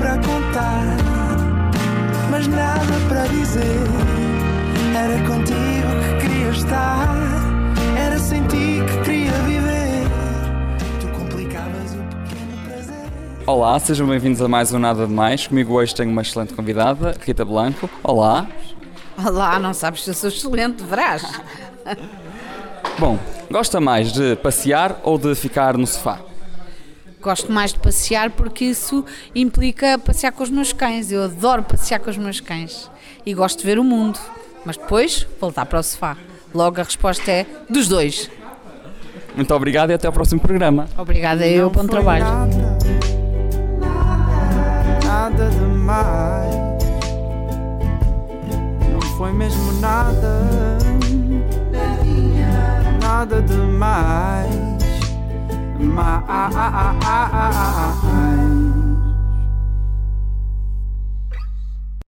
pra contar, mas nada pra dizer. Era contigo que queria estar, era sem ti que queria viver. Tu complicavas o pequeno prazer. Olá, sejam bem-vindos a mais um Nada de Mais. Comigo hoje tenho uma excelente convidada, Rita Blanco. Olá. Olá, não sabes se eu sou excelente, verás. Bom, gosta mais de passear ou de ficar no sofá? Gosto mais de passear porque isso implica passear com os meus cães. Eu adoro passear com os meus cães e gosto de ver o mundo, mas depois voltar para o sofá. Logo a resposta é dos dois. Muito obrigado e até ao próximo programa. Obrigada, eu, bom trabalho. Nada demais. Não foi mesmo nada. Nada demais. My